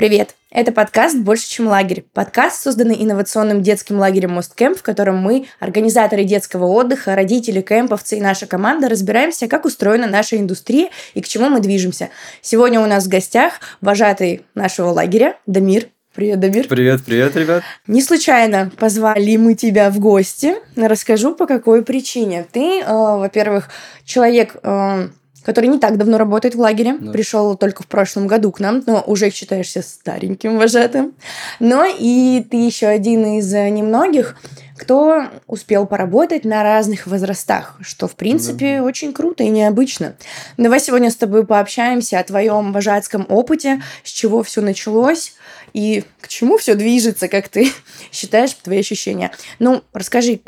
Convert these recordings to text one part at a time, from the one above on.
Привет! Это подкаст «Больше, чем лагерь». Подкаст, созданный инновационным детским лагерем MOST Camp, в котором мы, организаторы детского отдыха, родители, кемповцы и наша команда, разбираемся, как устроена наша индустрия и к чему мы движемся. Сегодня у нас в гостях вожатый нашего лагеря Дамир. Привет, Дамир. Привет, привет, ребят. Не случайно позвали мы тебя в гости. Расскажу, по какой причине. Ты, во-первых, человек... который не так давно работает в лагере, да. Пришел только в прошлом году к нам, но уже считаешься стареньким вожатым. Но и ты еще один из немногих, кто успел поработать на разных возрастах, что, в принципе, очень круто и необычно. Давай сегодня с тобой пообщаемся о твоем вожатском опыте, с чего все началось и к чему все движется, как ты считаешь, твои ощущения. Ну, расскажи,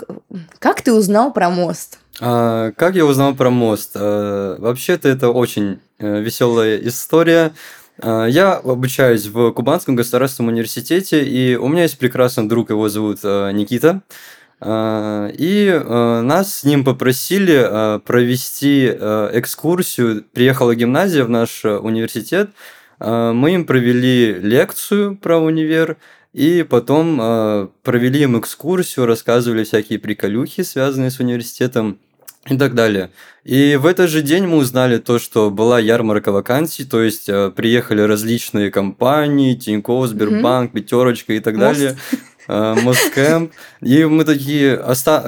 как ты узнал про MOST? Как я узнал про MOST? Вообще-то это очень веселая история. Я обучаюсь в Кубанском государственном университете, и у меня есть прекрасный друг, его зовут Никита. И нас с ним попросили провести экскурсию. Приехала гимназия в наш университет. Мы им провели лекцию про универ. И потом провели им экскурсию, рассказывали всякие приколюхи, связанные с университетом и так далее. И в этот же день мы узнали то, что была ярмарка вакансий, то есть приехали различные компании, Тинькофф, Сбербанк, Пятерочка и так далее, MOST Camp. И мы такие,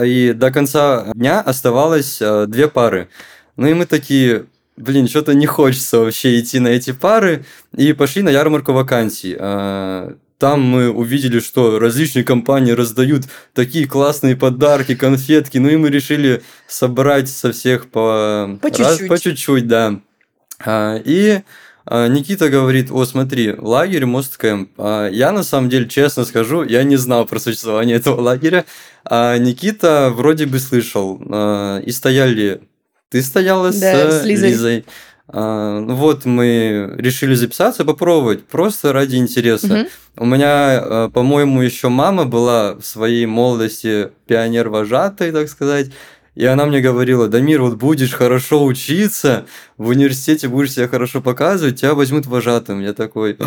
и до конца дня оставалось две пары. Ну и мы такие... Блин, что-то не хочется вообще идти на эти пары. И пошли на ярмарку вакансий. Там мы увидели, что различные компании раздают такие классные подарки, конфетки. Ну и мы решили собрать со всех по чуть-чуть, да. И Никита говорит: о, смотри, лагерь MOST Camp. Я на самом деле, честно скажу, я не знал про существование этого лагеря. А Никита вроде бы слышал. И стояли... Ты стояла, да, с Лизой. Вот мы решили записаться, попробовать, просто ради интереса. У меня, по-моему, еще мама была в своей молодости пионер-вожатой, так сказать. И она мне говорила: Дамир, вот будешь хорошо учиться, в университете будешь себя хорошо показывать, тебя возьмут вожатым. Я такой: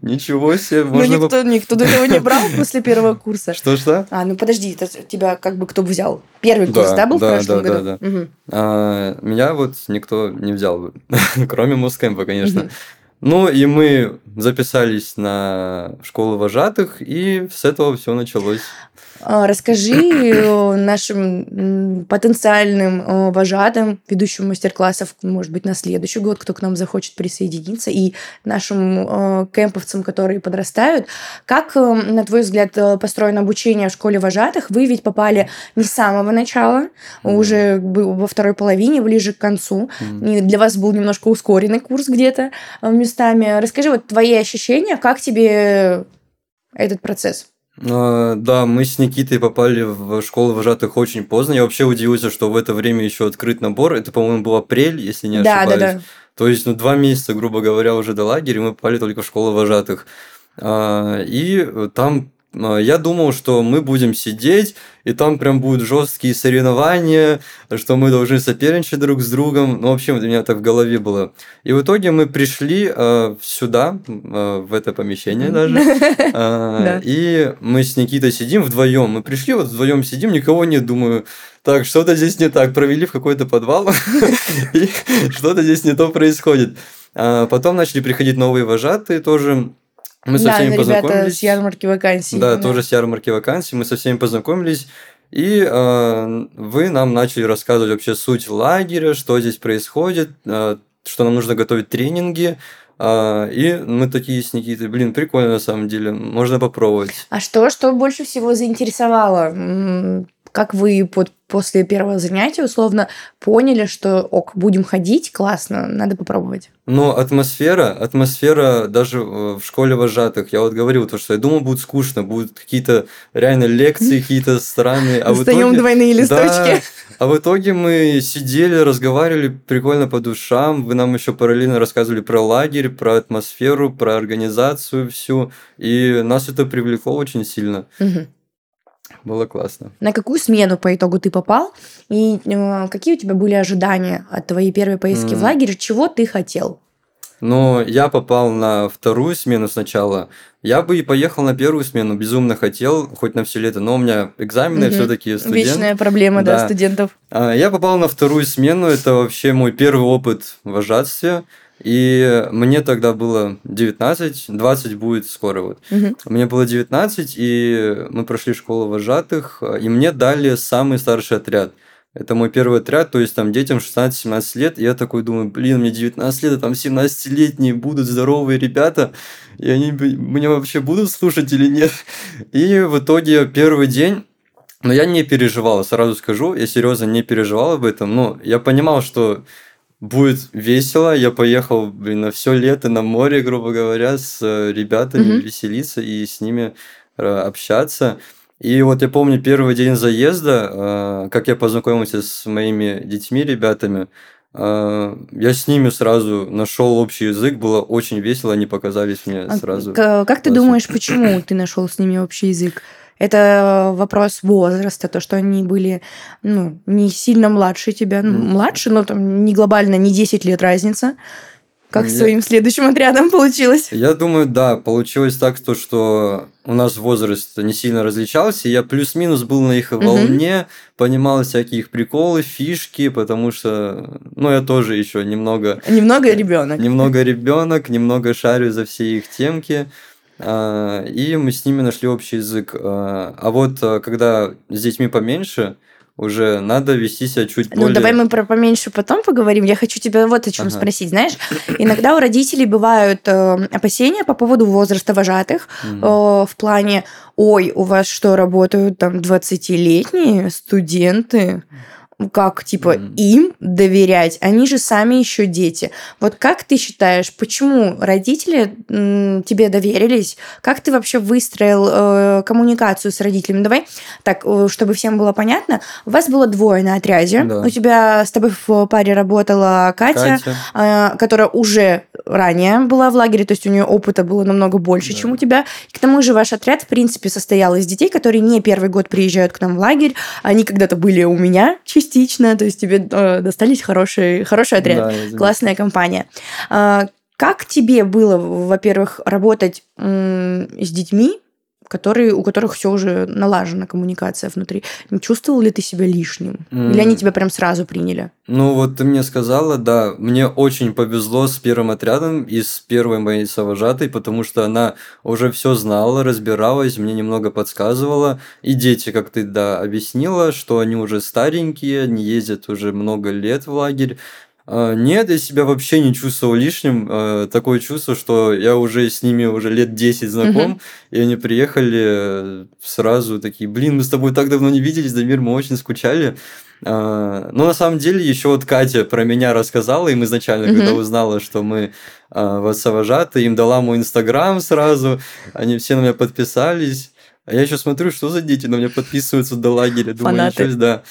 ничего себе. Можно... Ну, никто до этого не брал после первого курса. Что? Ну, подожди, тебя как бы кто взял? Первый курс, да, был в прошлом году? Да. Меня вот никто не взял, кроме MOST Camp, конечно. Ну, и мы записались на школу вожатых, и с этого все началось. Расскажи нашим потенциальным вожатым, ведущим мастер-классов, может быть, на следующий год, кто к нам захочет присоединиться, и нашим кемповцам, которые подрастают, как, на твой взгляд, построено обучение в школе вожатых? Вы ведь попали не с самого начала, уже во второй половине, ближе к концу. И для вас был немножко ускоренный курс где-то местами. Расскажи вот твои ощущения, как тебе этот процесс? Да, мы с Никитой попали в школу вожатых очень поздно. Я вообще удивился, что в это время еще открыт набор. Это, по-моему, был апрель, если не ошибаюсь. Да. То есть, 2 месяца, грубо говоря, уже до лагеря, мы попали только в школу вожатых. И там я думал, что мы будем сидеть, и там прям будут жесткие соревнования, что мы должны соперничать друг с другом. Ну, вообще, у меня так в голове было. И в итоге мы пришли сюда, в это помещение даже, и мы с Никитой сидим вдвоем. Мы пришли, вот вдвоем сидим, никого нет, думаю... Так, что-то здесь не так. Провели в какой-то подвал, и что-то здесь не то происходит. Потом начали приходить новые вожатые тоже. Мы со всеми познакомились. Ребята с ярмарки вакансий. Да, тоже с ярмарки вакансий. Мы со всеми познакомились, и вы нам начали рассказывать вообще суть лагеря, что здесь происходит, что нам нужно готовить тренинги. И мы такие с Никитой: блин, прикольно на самом деле, можно попробовать. А что больше всего заинтересовало? Как вы после первого занятия, условно, поняли, что будем ходить, классно, надо попробовать? Ну, атмосфера даже в школе вожатых. Я вот говорил, то, что я думал, будет скучно, будут какие-то реально лекции, какие-то странные. Достаем двойные листочки. А в итоге мы сидели, разговаривали прикольно по душам. Вы нам еще параллельно рассказывали про лагерь, про атмосферу, про организацию всю. И нас это привлекло очень сильно. Было классно. На какую смену по итогу ты попал? И какие у тебя были ожидания от твоей первой поездки в лагерь? Чего ты хотел? но я попал на вторую смену сначала. Я бы и поехал на первую смену, безумно хотел, хоть на все лето, но у меня экзамены, угу. все-таки студент. Вечная проблема, да, студентов. Я попал на вторую смену, это вообще мой первый опыт в вожатстве. И мне тогда было 19, 20 будет скоро. Вот. Угу. Мне было 19, и мы прошли школу вожатых, и мне дали самый старший отряд. Это мой первый отряд, то есть там детям 16-17 лет, и я такой думаю, блин, мне 19 лет, а там 17-летние будут здоровые ребята, и они меня вообще будут слушать или нет? И в итоге первый день... Но я не переживал, сразу скажу, я серьезно не переживал об этом, но я понимал, что... Будет весело, я поехал, блин, на все лето на море, грубо говоря, с ребятами mm-hmm. веселиться и с ними общаться. И вот я помню первый день заезда, как я познакомился с моими детьми, ребятами, я с ними сразу нашел общий язык, было очень весело, они показались мне сразу. Как ты думаешь, почему ты нашел с ними общий язык? Это вопрос возраста, то, что они были, ну, не сильно младше тебя, ну, младше, но там не глобально, не 10 лет разница, как с своим следующим отрядом получилось. Я думаю, да, получилось так, то, что у нас возраст не сильно различался, я плюс-минус был на их волне, понимал всякие их приколы, фишки, потому что, ну, я тоже еще немного... Немного ребенок. Немного ребенок, немного шарю за все их темки. И мы с ними нашли общий язык. А вот когда с детьми поменьше, уже надо вести себя чуть более... Ну, давай мы про поменьше потом поговорим. Я хочу тебя вот о чем спросить. Знаешь, иногда у родителей бывают опасения по поводу возраста вожатых в плане, ой, у вас что, работают там 20-летние студенты? Как, типа, им доверять? Они же сами еще дети. Вот как ты считаешь, почему родители тебе доверились? Как ты вообще выстроил коммуникацию с родителями? Давай так, чтобы всем было понятно. У вас было двое на отряде. Да. У тебя с тобой в паре работала Катя. Которая уже ранее была в лагере, то есть у нее опыта было намного больше, чем у тебя. И к тому же ваш отряд, в принципе, состоял из детей, которые не первый год приезжают к нам в лагерь. Они когда-то были у меня частично. То есть тебе достались хороший отряд, да, классная компания. Как тебе было, во-первых, работать с детьми, у которых все уже налажена коммуникация внутри? Чувствовал ли ты себя лишним? Или они тебя прям сразу приняли? Ну, вот ты мне сказала, да, мне очень повезло с первым отрядом и с первой моей совожатой, потому что она уже все знала, разбиралась, мне немного подсказывала. И дети, как ты, да, объяснила, что они уже старенькие, они ездят уже много лет в лагерь. Нет, я себя вообще не чувствовал лишним. Такое чувство, что я уже с ними уже лет 10 знаком, и они приехали сразу такие, блин, мы с тобой так давно не виделись, Дамир, мы очень скучали. Но на самом деле еще вот Катя про меня рассказала им изначально, когда узнала, что мы совожаты, им дала мой Инстаграм сразу, они все на меня подписались. А я еще смотрю, что за дети на меня подписываются до лагеря. Фанаты. Думаю, да.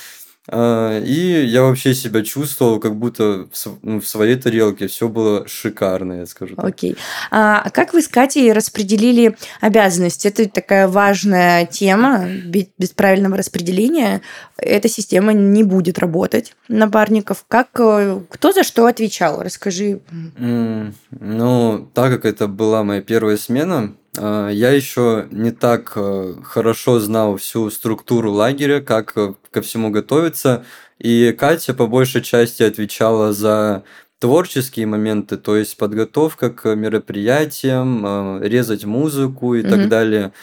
И я вообще себя чувствовал, как будто в своей тарелке. Все было шикарно, я скажу так. Окей. А как вы с Катей распределили обязанности? Это такая важная тема. Без правильного распределения эта система не будет работать. Напарников. Кто за что отвечал? Расскажи. Ну, так как это была моя первая смена... Я еще не так хорошо знал всю структуру лагеря, как ко всему готовиться, и Катя по большей части отвечала за творческие моменты, то есть подготовка к мероприятиям, резать музыку и так далее.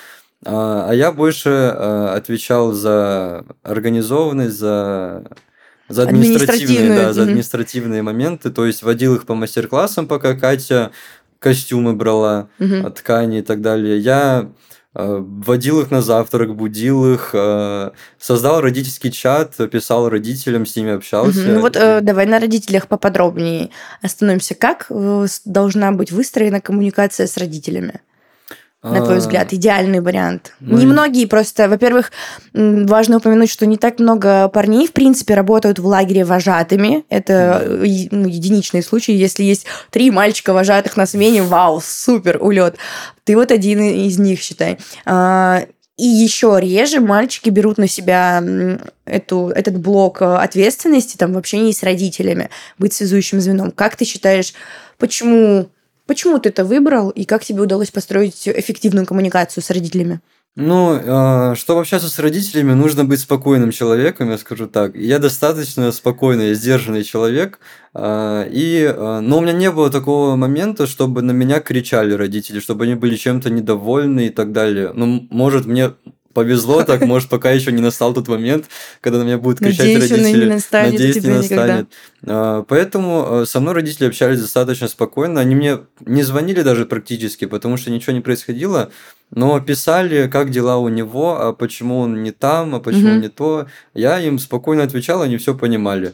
А я больше отвечал за организованность, за административные, да, за административные моменты, то есть водил их по мастер-классам, пока Катя... костюмы брала, ткани и так далее. Я водил их на завтрак, будил их, создал родительский чат, писал родителям, с ними общался. Ну вот давай на родителях поподробнее остановимся. Как должна быть выстроена коммуникация с родителями? На твой взгляд, идеальный вариант? Немногие просто... Во-первых, важно упомянуть, что не так много парней, в принципе, работают в лагере вожатыми. Это единичные случаи. Если есть 3 мальчика вожатых на смене, вау, супер, улет. Ты вот один из них, считай. И еще реже мальчики берут на себя этот блок ответственности там, в общении с родителями, быть связующим звеном. Как ты считаешь, почему Почему ты это выбрал, и как тебе удалось построить эффективную коммуникацию с родителями? Ну, чтобы общаться с родителями, нужно быть спокойным человеком, я скажу так. Я достаточно спокойный, сдержанный человек, но у меня не было такого момента, чтобы на меня кричали родители, чтобы они были чем-то недовольны и так далее. Ну, может, мне повезло так, может, пока еще не настал тот момент, когда на меня будут кричать родители. Надеюсь, не настанет. Надеюсь, не настанет. Поэтому со мной родители общались достаточно спокойно. Они мне не звонили даже практически, потому что ничего не происходило, но писали, как дела у него, а почему он не там, а почему не то. Я им спокойно отвечал, они все понимали.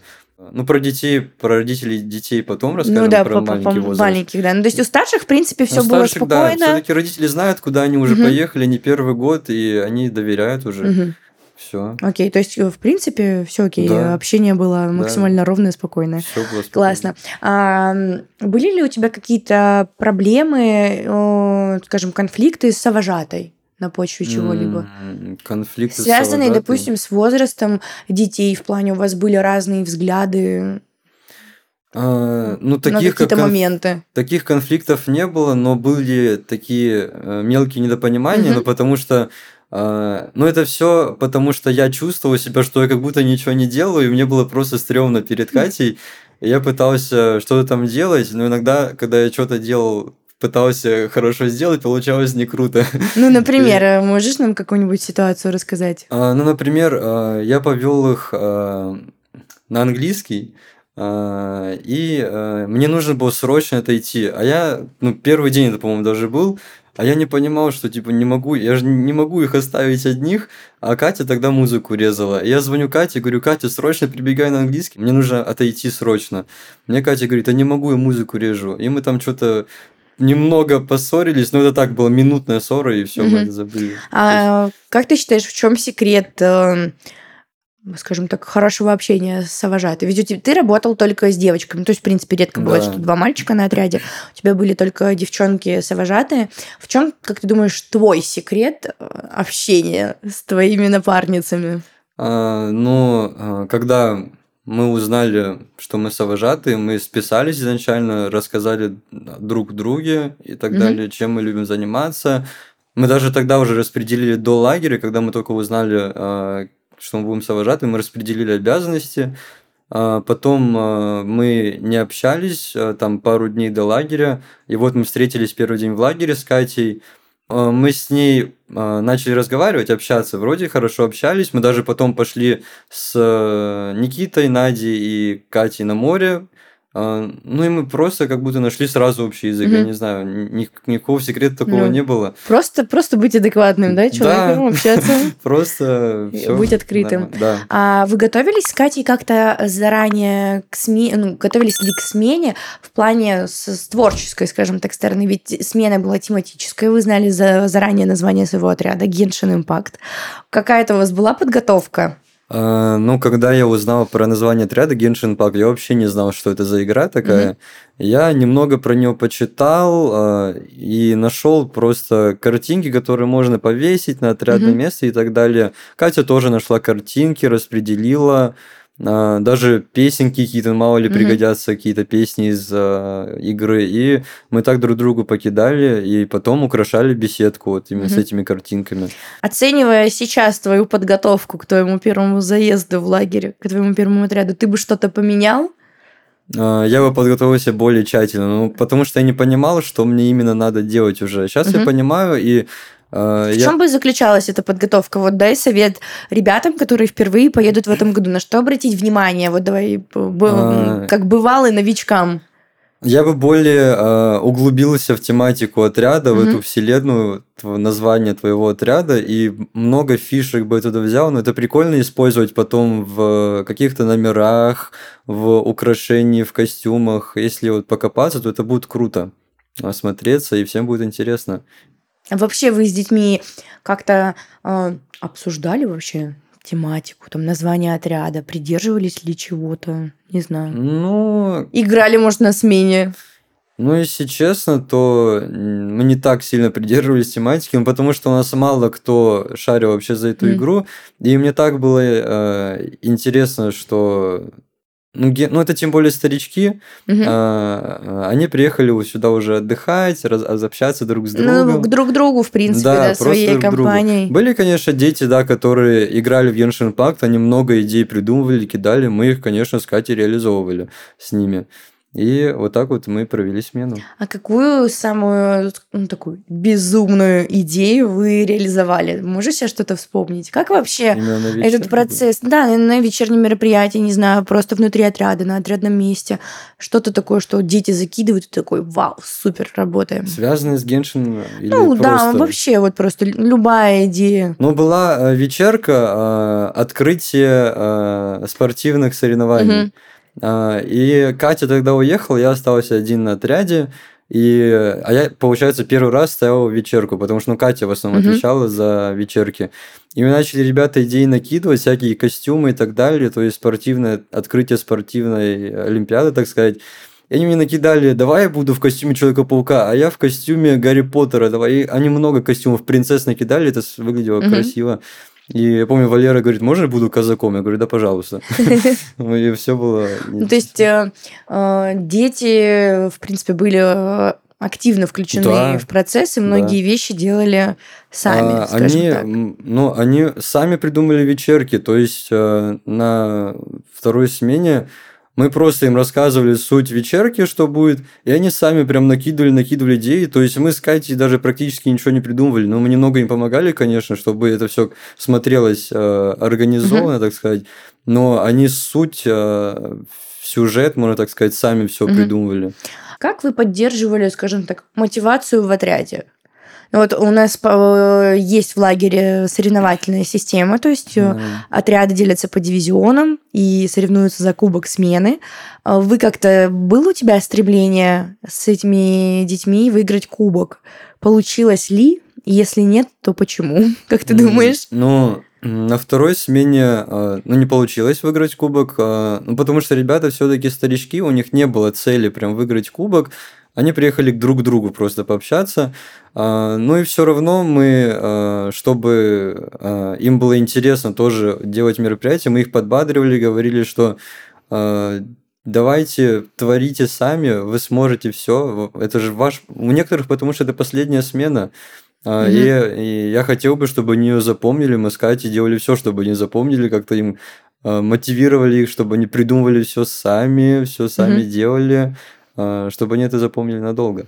Ну, про детей, про родителей детей потом расскажем, про маленький возраст. Маленьких, да. Ну, то есть у старших, в принципе, все было спокойно. Да, все-таки родители знают, куда они уже поехали, не первый год, и они доверяют уже. Все. Окей, то есть, в принципе, все окей. Да. Общение было максимально ровное и спокойное. Все было спокойно. Классно. А были ли у тебя какие-то проблемы, скажем, конфликты с вожатой? На почве чего-либо. Конфликты связанные, допустим, с возрастом детей, в плане у вас были разные взгляды таких, на какие-то моменты. Таких конфликтов не было, но были такие мелкие недопонимания, но потому что это все потому, что я чувствовал себя, что я как будто ничего не делаю, и мне было просто стрёмно перед Катей. Я пытался что-то там делать, но иногда, когда я что-то делал, пытался хорошо сделать, получалось не круто. Ну, например, можешь нам какую-нибудь ситуацию рассказать? Например, я повел их на английский, и мне нужно было срочно отойти. А я, первый день это, по-моему, даже был, а я не понимал, что, не могу, я же не могу их оставить одних, а Катя тогда музыку резала. Я звоню Кате, говорю, Катя, срочно прибегай на английский, мне нужно отойти срочно. Мне Катя говорит, я не могу, я музыку режу. И мы там что-то немного поссорились, но это так было, минутная ссора, и все, мы это забыли. Как ты считаешь, в чем секрет, скажем так, хорошего общения с вожатой? Ведь ты работал только с девочками, то есть, в принципе, редко бывает, что два мальчика на отряде, у тебя были только девчонки с вожатые. В чем, как ты думаешь, твой секрет общения с твоими напарницами? Когда мы узнали, что мы совожатые, мы списались изначально, рассказали друг друге и так далее, чем мы любим заниматься. Мы даже тогда уже распределили до лагеря, когда мы только узнали, что мы будем совожатыми, мы распределили обязанности. Потом мы не общались там пару дней до лагеря, и вот мы встретились первый день в лагере с Катей. Мы с ней начали разговаривать, общаться, вроде хорошо общались. Мы даже потом пошли с Никитой, Надей и Катей на море. И мы просто как будто нашли сразу общий язык. Я не знаю, никакого секрета такого не было. Просто быть адекватным, да, человеком, общаться. Просто все. Быть открытым. Да. А вы готовились с Катей как-то заранее к смене? Готовились ли к смене в плане с творческой, скажем так, стороны? Ведь смена была тематическая, вы знали заранее название своего отряда Genshin Impact. Какая-то у вас была подготовка? Когда я узнал про название отряда Genshin Impact, я вообще не знал, что это за игра такая. Я немного про нее почитал и нашел просто картинки, которые можно повесить на отрядное место и так далее. Катя тоже нашла картинки, распределила. Даже песенки какие-то, мало ли пригодятся какие-то песни из игры. И мы так друг другу покидали, и потом украшали беседку вот именно с этими картинками. Оценивая сейчас твою подготовку к твоему первому заезду в лагерь, к твоему первому отряду, ты бы что-то поменял? Я бы подготовился более тщательно, потому что я не понимал, что мне именно надо делать уже. Сейчас я понимаю, и в чем бы заключалась эта подготовка? Вот дай совет ребятам, которые впервые поедут в этом году. На что обратить внимание? Вот давай, как бывалый, новичкам. Я бы более углубился в тематику отряда, в эту вселенную, название твоего отряда, и много фишек бы туда взял, но это прикольно использовать потом в каких-то номерах, в украшении, в костюмах. Если вот покопаться, то это будет круто смотреться, и всем будет интересно. Вообще вы с детьми как-то обсуждали вообще тематику, там название отряда, придерживались ли чего-то, не знаю. Играли, может, на смене. Если честно, то мы не так сильно придерживались тематики, потому что у нас мало кто шарил вообще за эту игру, и мне так было интересно, что Ну, это тем более старички. Угу. Они приехали сюда уже отдыхать, общаться друг с другом. Ну, друг к другу, в принципе, да, своей компанией. Были, конечно, дети, да, которые играли в Genshin Impact, они много идей придумывали, кидали. Мы их, конечно, с Катей реализовывали с ними. И вот так вот мы провели смену. А какую самую такую безумную идею вы реализовали? Можешь себе что-то вспомнить? Как вообще этот процесс? Да, на вечернем мероприятии, не знаю, просто внутри отряда, на отрядном месте. Что-то такое, что дети закидывают и такой, вау, супер, работаем. Связанное с Genshin или просто... да, вообще вот просто любая идея. Ну, была вечерка, открытие спортивных соревнований. Угу. И Катя тогда уехала, я остался один на отряде, а я, получается, первый раз ставил вечерку, потому что Катя в основном отвечала за вечерки. И мы начали, ребята, идеи накидывать, всякие костюмы и так далее, то есть спортивное открытие спортивной олимпиады, так сказать. И они мне накидали, давай я буду в костюме Человека-паука, а я в костюме Гарри Поттера, давай. И они много костюмов принцесс накидали, это выглядело красиво. И я помню, Валера говорит, можно я буду казаком? Я говорю, да, пожалуйста. И все было... То есть дети, в принципе, были активно включены в процесс, и многие вещи делали сами, скажем так. Ну, они сами придумали вечерки, то есть на второй смене мы просто им рассказывали суть вечерки, что будет, и они сами прям накидывали идеи. То есть мы с Катей даже практически ничего не придумывали, но мы немного им помогали, конечно, чтобы это все смотрелось организованно, так сказать. Но они суть, сюжет, можно так сказать, сами все придумывали. Как вы поддерживали, скажем так, мотивацию в отряде? Вот у нас есть в лагере соревновательная система, то есть отряды делятся по дивизионам и соревнуются за кубок смены. Вы как-то... Было у тебя стремление с этими детьми выиграть кубок? Получилось ли? Если нет, то почему? Как ты думаешь? Ну, на второй смене не получилось выиграть кубок, потому что ребята все-таки старички, у них не было цели прям выиграть кубок. Они приехали друг к другу просто пообщаться. Ну и все равно мы, чтобы им было интересно тоже делать мероприятия, мы их подбадривали, говорили, что давайте, творите сами, вы сможете все. Это же ваш... У некоторых, потому что это последняя смена. И я хотел бы, чтобы они ее запомнили. Мы с Катей делали все, чтобы они запомнили, как-то им мотивировали их, чтобы они придумывали все сами делали, чтобы они это запомнили надолго.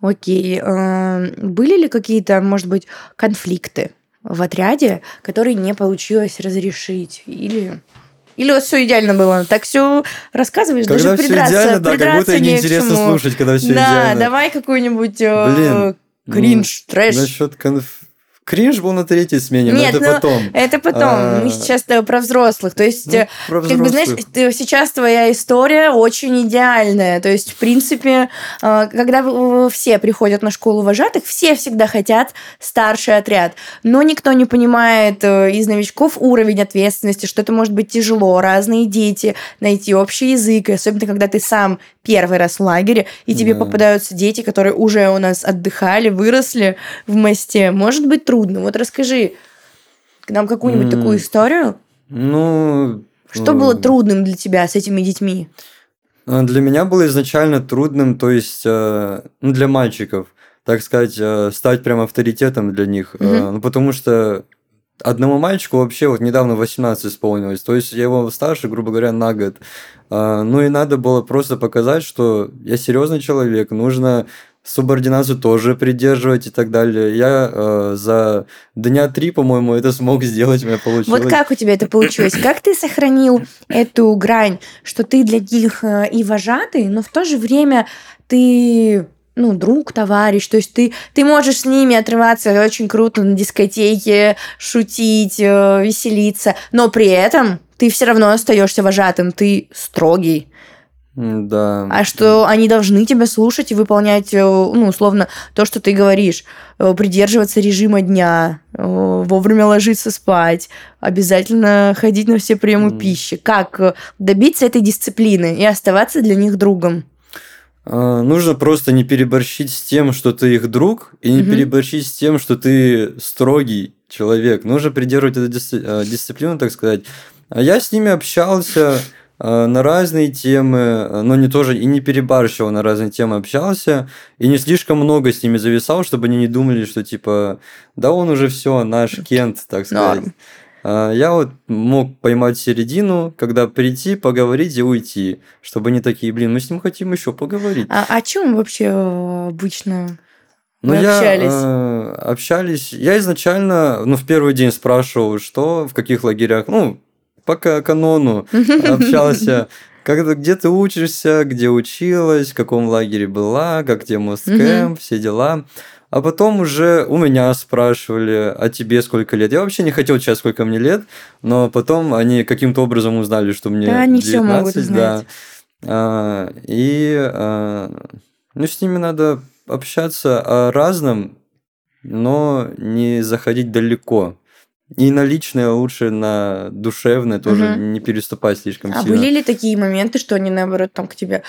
Окей. Были ли какие-то, может быть, конфликты в отряде, которые не получилось разрешить? Или у вас все идеально было? Так все рассказываешь, когда даже придраться. Когда все идеально, да, как будто неинтересно слушать, когда все идеально. Да, давай какую-нибудь кринж, трэш. Насчет конфликта. Кринж был на третьей смене, но это потом. Это потом. Мы сейчас про взрослых. То есть, как бы, знаешь, сейчас твоя история очень идеальная. То есть, в принципе, когда все приходят на школу вожатых, все всегда хотят старший отряд. Но никто не понимает из новичков уровень ответственности, что это может быть тяжело. Разные дети, найти общий язык. Особенно, когда ты сам первый раз в лагере, и тебе попадаются дети, которые уже у нас отдыхали, выросли в МОСТе. Может быть, трудно. Вот расскажи нам какую-нибудь такую историю. Ну, что было трудным для тебя с этими детьми? Для меня было изначально трудным, то есть для мальчиков, так сказать, стать прям авторитетом для них. Потому что одному мальчику вообще вот недавно 18 исполнилось, то есть я его старше, грубо говоря, на год. Ну и надо было просто показать, что я серьезный человек, нужно субординацию тоже придерживать и так далее. Я за дня 3, по-моему, это смог сделать, у меня получилось. Вот как у тебя это получилось? Как ты сохранил эту грань, что ты для них и вожатый, но в то же время ты... друг, товарищ, то есть ты можешь с ними отрываться очень круто на дискотеке, шутить, веселиться, но при этом ты все равно остаешься вожатым, ты строгий. Да. А что они должны тебя слушать и выполнять, условно, то, что ты говоришь, придерживаться режима дня, вовремя ложиться спать, обязательно ходить на все приемы пищи. Как добиться этой дисциплины и оставаться для них другом? Нужно просто не переборщить с тем, что ты их друг, и не переборщить с тем, что ты строгий человек. Нужно придерживать эту дисциплину, так сказать. Я с ними общался на разные темы, но не тоже и не перебарщивал, на разные темы общался, и не слишком много с ними зависал, чтобы они не думали, что типа, да он уже все, наш Кент, так сказать. Но. Я вот мог поймать середину, когда прийти, поговорить и уйти, чтобы они такие, блин, мы с ним хотим еще поговорить. А о чем вообще обычно? Ну, общались. Я изначально, в первый день спрашивал, что, в каких лагерях, пока канону общался, где ты учишься, где училась, в каком лагере была, как тебе MOST Camp, все дела. А потом уже у меня спрашивали, а тебе сколько лет? Я вообще не хотел сейчас, сколько мне лет, но потом они каким-то образом узнали, что мне 19. Да. И с ними надо общаться о разном, но не заходить далеко. И на личное лучше, на душевное тоже не переступать слишком сильно. А были ли такие моменты, что они, наоборот, там к тебе...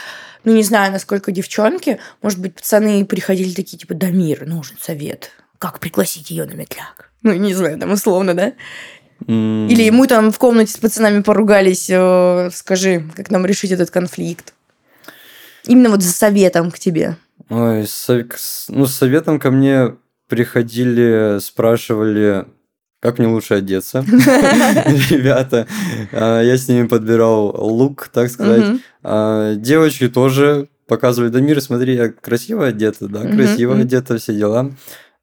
не знаю, насколько девчонки, может быть, пацаны приходили такие, типа, Дамир, нужен совет. Как пригласить ее на метляк? Не знаю, там условно, да? Или мы там в комнате с пацанами поругались, скажи, как нам решить этот конфликт? Именно вот за советом к тебе. Ой, с советом ко мне приходили, спрашивали... Как мне лучше одеться? Ребята, я с ними подбирал лук, так сказать. Девочки тоже показывали, Дамир, смотри, я красиво одета, да, красиво одета, все дела.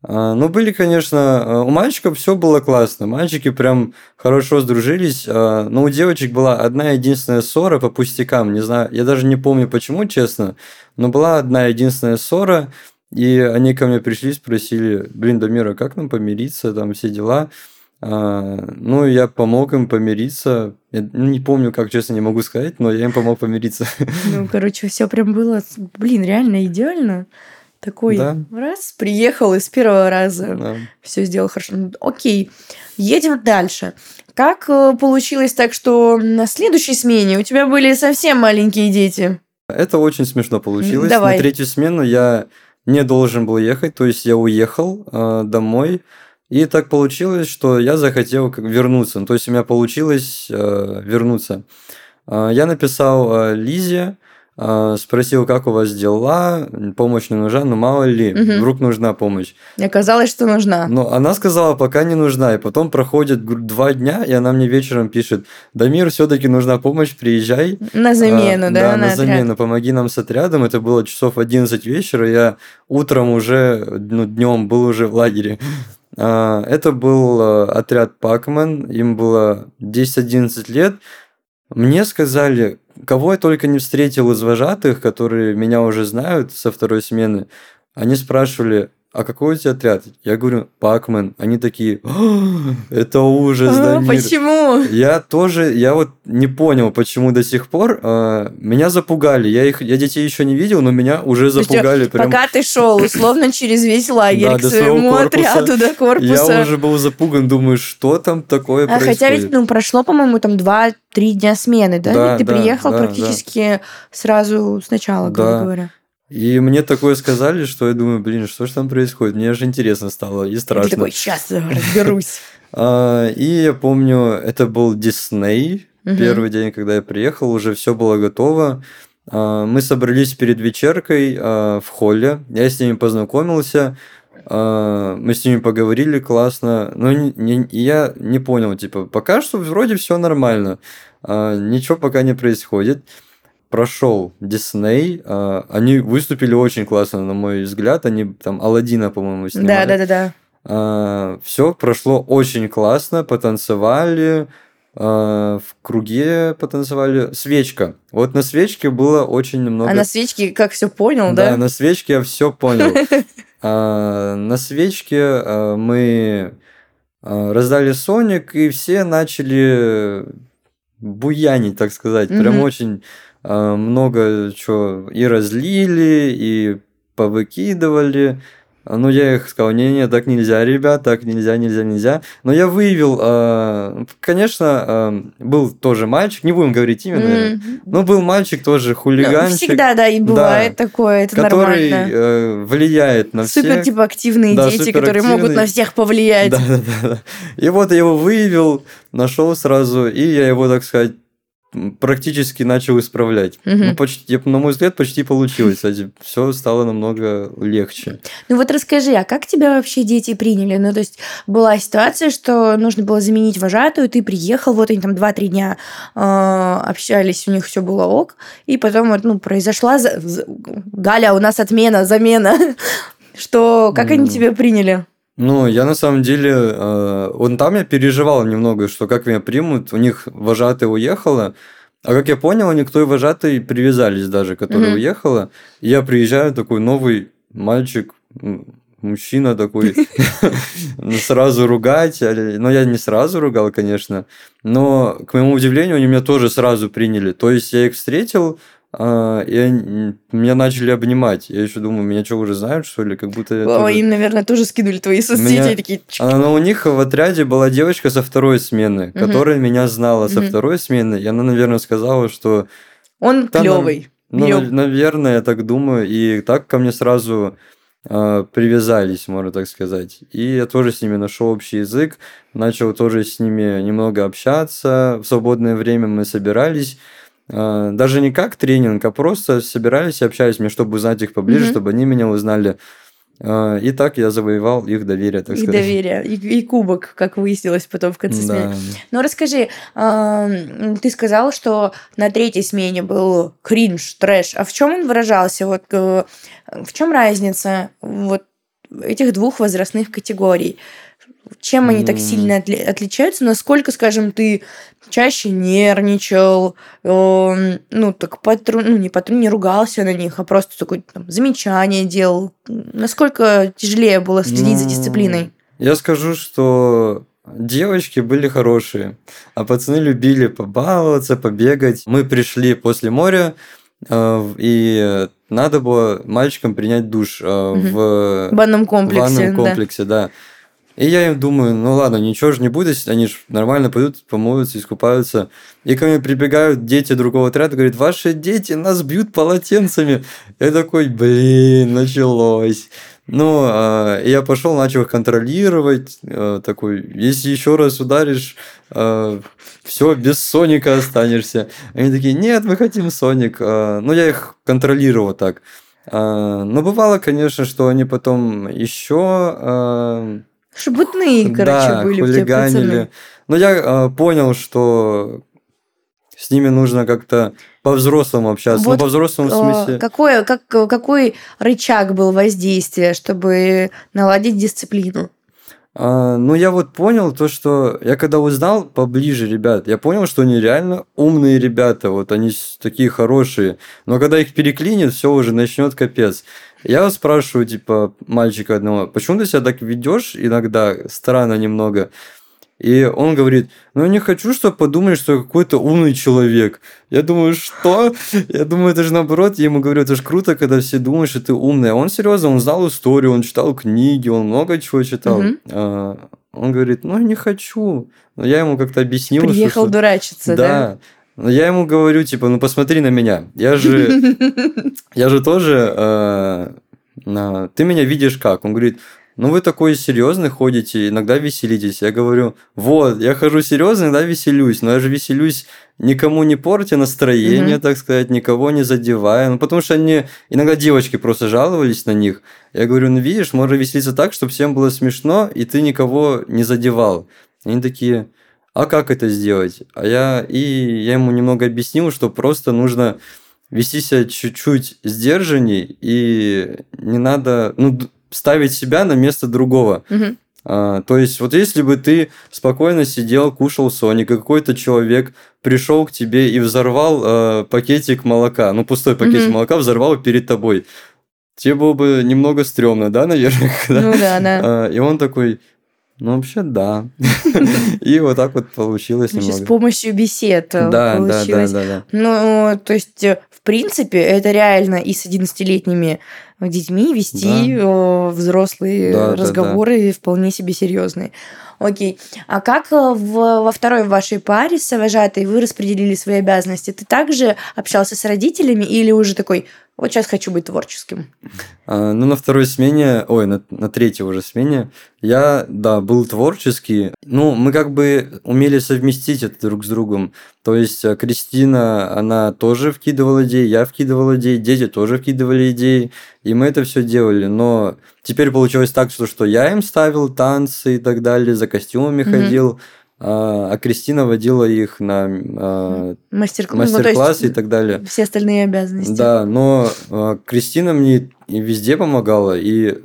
Но были, конечно, у мальчиков все было классно, мальчики прям хорошо сдружились, но у девочек была одна единственная ссора по пустякам, не знаю, я даже не помню почему, честно, но была одна единственная ссора. И они ко мне пришли, спросили, блин, Дамир, а как нам помириться, там все дела. Я помог им помириться. Я не помню, как, честно, не могу сказать, но я им помог помириться. Все прям было, блин, реально идеально. Такой раз, приехал и с первого раза все сделал хорошо. Окей, едем дальше. Как получилось так, что на следующей смене у тебя были совсем маленькие дети? Это очень смешно получилось. Давай. На третью смену я... не должен был ехать, то есть я уехал домой, и так получилось, что я захотел вернуться, то есть у меня получилось вернуться. Я написал Лизе, спросил, как у вас дела, помощь не нужна, но мало ли, вдруг нужна помощь. Оказалось, что нужна. Но она сказала, пока не нужна, и потом проходит 2 дня, и она мне вечером пишет, Дамир, все-таки нужна помощь, приезжай. На замену, на замену, помоги нам с отрядом. Это было часов 11 вечера, я утром уже, днем был уже в лагере. Это был отряд Pac-Man, им было 10-11 лет. Мне сказали, кого я только не встретил из вожатых, которые меня уже знают со второй смены, они спрашивали, а какой у тебя отряд? Я говорю, Pac-Man. Они такие, это ужас, Дамир. Почему? Я вот не понял, почему до сих пор. Меня запугали. Я детей еще не видел, но меня уже запугали. Пока ты шел, условно, через весь лагерь к своему отряду, до корпуса. Я уже был запуган, думаю, что там такое происходит. Хотя ведь прошло, по-моему, там 2-3 дня смены, да? Ты приехал практически сразу сначала, грубо говоря. И мне такое сказали, что я думаю, блин, что же там происходит? Мне же интересно стало и страшно. Ты такой, сейчас разберусь. И я помню, это был Дисней. Первый день, когда я приехал, уже все было готово. Мы собрались перед вечеркой в холле. Я с ними познакомился. Мы с ними поговорили классно. Но я не понял, пока что вроде все нормально. Ничего пока не происходит. Прошел Дисней, они выступили очень классно, на мой взгляд, они там Аладдина, по-моему, снимали. Да. Все прошло очень классно, потанцевали, в круге потанцевали. Свечка. Вот на свечке было очень много... А на свечке как все понял, да? Да, на свечке я все понял. На свечке мы раздали Соник, и все начали буянить, так сказать, прям очень... много чего и разлили, и повыкидывали. Я их сказал, не, так нельзя, ребят, так нельзя. Но я выявил, конечно, был тоже мальчик, не будем говорить имя, наверное, но был мальчик тоже, хулиганчик. Всегда, и бывает такое, это который нормально. Который влияет на всех. Супер, активные дети, которые могут на всех повлиять. Да. И вот я его выявил, нашел сразу, и я его, так сказать, практически начал исправлять. Угу. Ну, почти, на мой взгляд, почти получилось. Кстати, все стало намного легче. Ну вот расскажи, а как тебя вообще дети приняли? Ну, то есть, была ситуация, что нужно было заменить вожатую, ты приехал, вот они там 2-3 дня общались, у них все было ок, и потом вот, ну, произошла... Галя, у нас отмена, замена. Что, как они тебя приняли? Ну, я на самом деле, там я переживал немного, что как меня примут, у них вожатая уехала, а как я понял, они к той вожатой привязались даже, которая уехала, и я приезжаю, такой новый мальчик, мужчина такой, сразу ругать, но я не сразу ругал, конечно, но, к моему удивлению, они меня тоже сразу приняли, то есть я их встретил, и меня начали обнимать. Я еще думаю, меня что, уже знают, что ли? Как будто... Им, наверное, тоже скидывали твои соцсети. Меня... такие... Но у них в отряде была девочка со второй смены, которая меня знала со второй смены, и она, наверное, сказала, что... Он клёвый. Наверное, я так думаю. И так ко мне сразу привязались, можно так сказать. И я тоже с ними нашел общий язык, начал тоже с ними немного общаться. В свободное время мы собирались... Даже не как тренинг, а просто собирались и общались мне, чтобы узнать их поближе, чтобы они меня узнали. И так я завоевал их доверие, так сказать. Доверие, и кубок, как выяснилось потом в конце смены. Ну, расскажи, ты сказал, что на третьей смене был кринж, трэш. А в чем он выражался? Вот в чем разница вот этих двух возрастных категорий? Чем они так сильно отличаются? Насколько, скажем, ты чаще нервничал, не ругался на них, а просто такое там, замечание делал? Насколько тяжелее было следить за дисциплиной? Я скажу, что девочки были хорошие, а пацаны любили побаловаться, побегать. Мы пришли после моря, и надо было мальчикам принять душ в банном комплексе. Да. И я им думаю, ну ладно, ничего же не будет, они же нормально пойдут, помоются, искупаются. И ко мне прибегают дети другого отряда, говорят, ваши дети нас бьют полотенцами. Я такой, блин, началось. Ну, я пошел, начал их контролировать, такой, если еще раз ударишь, все, без Соника останешься. Они такие, нет, мы хотим Соник. Ну, я их контролировал так. Но бывало, конечно, что они потом еще... Шебутные, были хулиганили. У тебя пацаны. Но я понял, что с ними нужно как-то по-взрослому общаться. Вот, ну, по-взрослому в смысле... Какой рычаг был воздействия, чтобы наладить дисциплину? Я вот понял то, что... Я когда узнал поближе ребят, я понял, что они реально умные ребята. Вот они такие хорошие. Но когда их переклинит, все уже начнет капец. Я спрашиваю, мальчика одного, почему ты себя так ведешь иногда, странно немного? И он говорит, не хочу, чтобы подумали, что я какой-то умный человек. Я думаю, что? Я думаю, это же наоборот. Я ему говорю, это же круто, когда все думают, что ты умный. А он серьезно, он знал историю, он читал книги, он много чего читал. Он говорит, не хочу. Но я ему как-то объяснил. Приехал что... дурачиться, да? Но я ему говорю, посмотри на меня. Я же тоже... ты меня видишь как? Он говорит, вы такой серьезный ходите, иногда веселитесь. Я говорю, вот, я хожу серьезно, иногда веселюсь. Но я же веселюсь, никому не портя настроение, так сказать, никого не задевая. Потому что они... Иногда девочки просто жаловались на них. Я говорю, видишь, можно веселиться так, чтобы всем было смешно, и ты никого не задевал. Они такие... А как это сделать? Я ему немного объяснил, что просто нужно вести себя чуть-чуть сдержанней и не надо ставить себя на место другого. То есть, вот если бы ты спокойно сидел, кушал Соник, и какой-то человек пришел к тебе и взорвал пакетик молока, пустой пакетик молока взорвал перед тобой, тебе было бы немного стрёмно, да, наверное? И он такой... вообще, да. И вот так вот получилось немного. С помощью бесед получилось. Ну, то есть, в принципе, это реально и с 11-летними детьми вести взрослые разговоры вполне себе серьезные. Окей. А как во второй вашей паре с вожатой вы распределили свои обязанности? Ты также общался с родителями или уже такой Вот сейчас хочу быть творческим. Ну, на второй смене, на третьей уже смене, я, да, был творческий. Ну, мы как бы умели совместить это друг с другом. То есть, Кристина, она тоже вкидывала идеи, я вкидывал идеи, дети тоже вкидывали идеи, и мы это все делали. Но теперь получилось так, что я им ставил танцы и так далее, за костюмами ходил, а Кристина водила их на мастер-классы и так далее. Все остальные обязанности. Да, но Кристина мне и везде помогала, и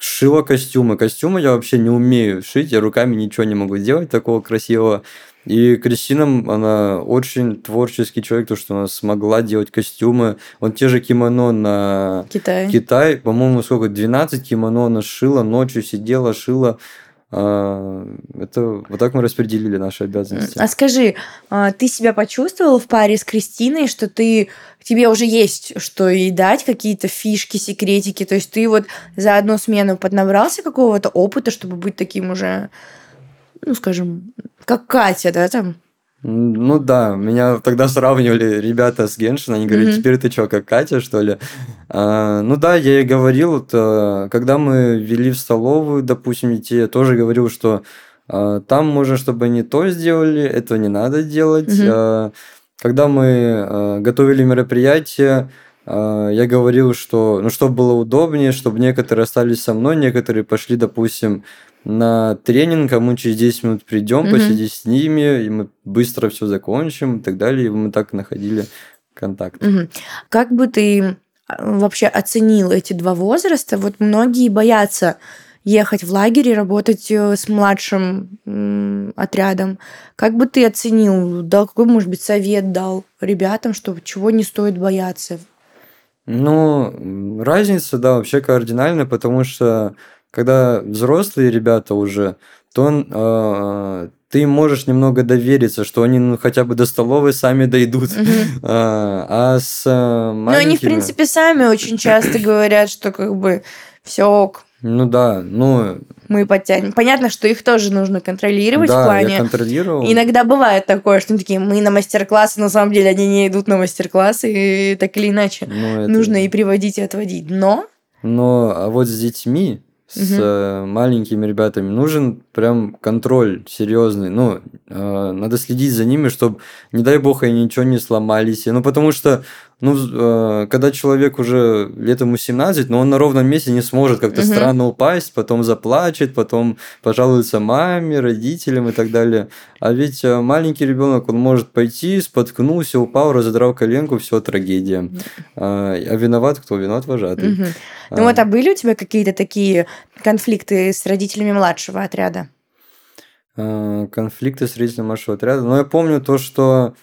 шила костюмы. Костюмы я вообще не умею шить, я руками ничего не могу делать такого красивого. И Кристина, она очень творческий человек, то, что она смогла делать костюмы. Вот те же кимоно на Китай. По-моему, 12 кимоно она шила, ночью сидела, шила. Это вот так мы распределили наши обязанности. А скажи, ты себя почувствовал в паре с Кристиной, что тебе уже есть что ей дать, какие-то фишки, секретики? То есть ты вот за одну смену поднабрался какого-то опыта, чтобы быть таким уже, ну, скажем, как Катя, да, там? Ну да, меня тогда сравнивали ребята с Геншин, они говорили, теперь ты что, как Катя, что ли? Ну да, я и говорил, когда мы вели в столовую, допустим, детей, я тоже говорил, что там можно, чтобы они то сделали, это не надо делать. Когда мы готовили мероприятие, я говорил, что, чтобы было удобнее, чтобы некоторые остались со мной, некоторые пошли, допустим, на тренинг, а мы через 10 минут придем, посидеть с ними, и мы быстро все закончим и так далее. И мы так находили контакт. Как бы ты вообще оценил эти два возраста? Вот многие боятся ехать в лагерь и работать с младшим отрядом. Как бы ты оценил, какой, может быть, совет дал ребятам, что чего не стоит бояться? Ну, разница, да, вообще кардинальная, потому что когда взрослые ребята уже, то ты можешь немного довериться, что они хотя бы до столовой сами дойдут. А с маленькими... Ну, они, в принципе, сами очень часто говорят, что как бы все ок. Ну да, мы подтянем. Понятно, что их тоже нужно контролировать, да, в плане... Да, я контролировал. Иногда бывает такое, что такие, мы на мастер-классы, на самом деле они не идут на мастер-классы, и так или иначе. Нужно и приводить, и отводить. Но а вот с детьми... с маленькими ребятами нужен прям контроль серьезный. Надо следить за ними, чтобы, не дай бог, они ничего не сломались. Потому что, когда человек уже лет ему 17, но он на ровном месте не сможет как-то странно упасть, потом заплачет, потом пожалуется маме, родителям и так далее. А ведь маленький ребенок, он может пойти, споткнулся, упал, разодрал коленку, все, трагедия. А виноват кто? Виноват вожатый. А были у тебя какие-то такие конфликты с родителями младшего отряда? Конфликты с родителями младшего отряда? Я помню то, что